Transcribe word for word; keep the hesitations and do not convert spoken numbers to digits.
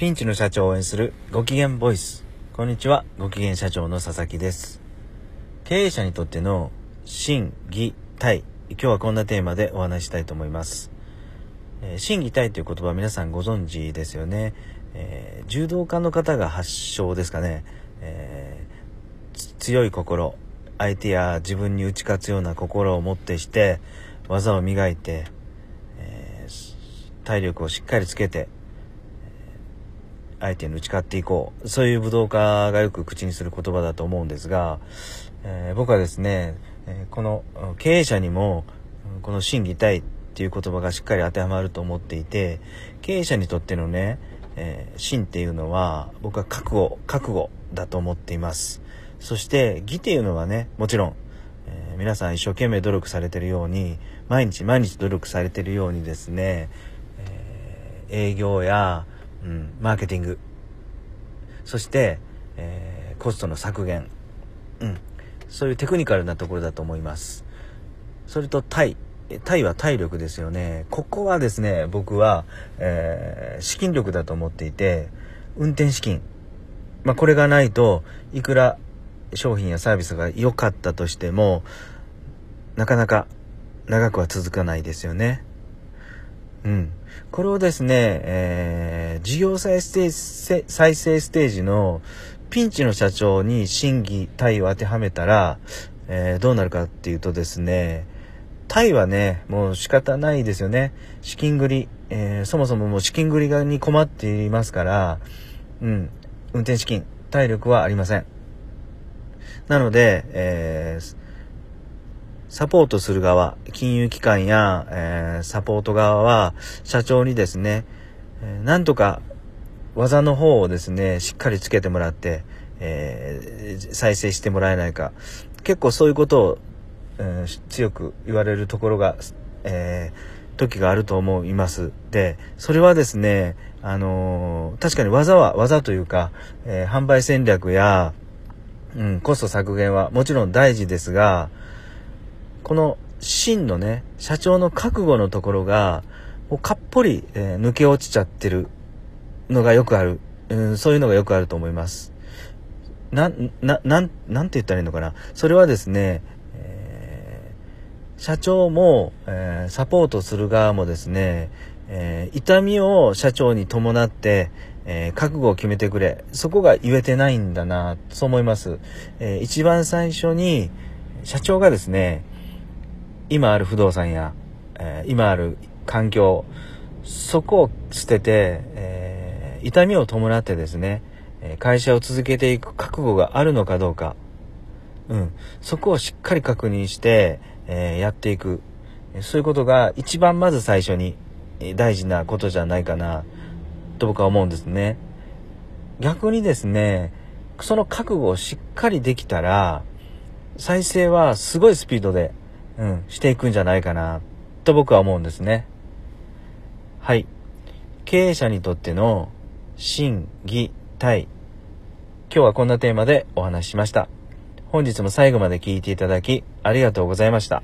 ピンチの社長を応援するご機嫌ボイス。こんにちは、ご機嫌社長の佐々木です。経営者にとっての心・技・体、今日はこんなテーマでお話したいと思います。えー、心・技・体という言葉は皆さんご存知ですよね。えー、柔道家の方が発祥ですかね。えー、強い心、相手や自分に打ち勝つような心を持ってして技を磨いて、えー、体力をしっかりつけて相手に打ち勝っていこう、そういう武道家がよく口にする言葉だと思うんですが、えー、僕はですね、この経営者にもこの心・技・体っていう言葉がしっかり当てはまると思っていて、経営者にとってのね、えー、心っていうのは僕は覚悟覚悟だと思っています。そして技っていうのはね、もちろん、えー、皆さん一生懸命努力されてるように、毎日毎日努力されてるようにですね、えー、営業や、うん、マーケティング、そして、えー、コストの削減、うん、そういうテクニカルなところだと思います。それと体、体は体力ですよね。ここはですね、僕は、えー、資金力だと思っていて、運転資金、まあ、これがないといくら商品やサービスが良かったとしてもなかなか長くは続かないですよね。うん、これをですね、えー、事業再生再生ステージのピンチの社長に心・技・体を当てはめたら、えー、どうなるかっていうとですね、体はね、もう仕方ないですよね。資金繰り、えー、そもそももう資金繰りに困っていますから、うん、運転資金、体力はありません。なので、えー、サポートする側、金融機関や、えー、サポート側は社長にですね、えー、なんとか技の方をですね、しっかりつけてもらって、えー、再生してもらえないか。結構そういうことを、えー、強く言われるところが、えー、時があると思います。で、それはですね、あのー、確かに技は技というか、えー、販売戦略や、うん、コスト削減はもちろん大事ですが、この真のね、社長の覚悟のところがもうかっぽり、えー、抜け落ちちゃってるのがよくある、うん、そういうのがよくあると思います。な、な、なん、なんて言ったらいいのかな。それはですね、えー、社長も、えー、サポートする側もですね、えー、痛みを社長に伴って、えー、覚悟を決めてくれ、そこが言えてないんだな、そう思います。えー、一番最初に社長がですね、今ある不動産や、えー、今ある環境、そこを捨てて、えー、痛みを伴ってですね、会社を続けていく覚悟があるのかどうか、うん、そこをしっかり確認して、えー、やっていく、そういうことが一番まず最初に大事なことじゃないかなと僕は思うんですね。逆にですね、その覚悟をしっかりできたら、再生はすごいスピードで、うん、していくんじゃないかなと僕は思うんですね。はい。経営者にとっての心・技・体。今日はこんなテーマでお話ししました。本日も最後まで聞いていただきありがとうございました。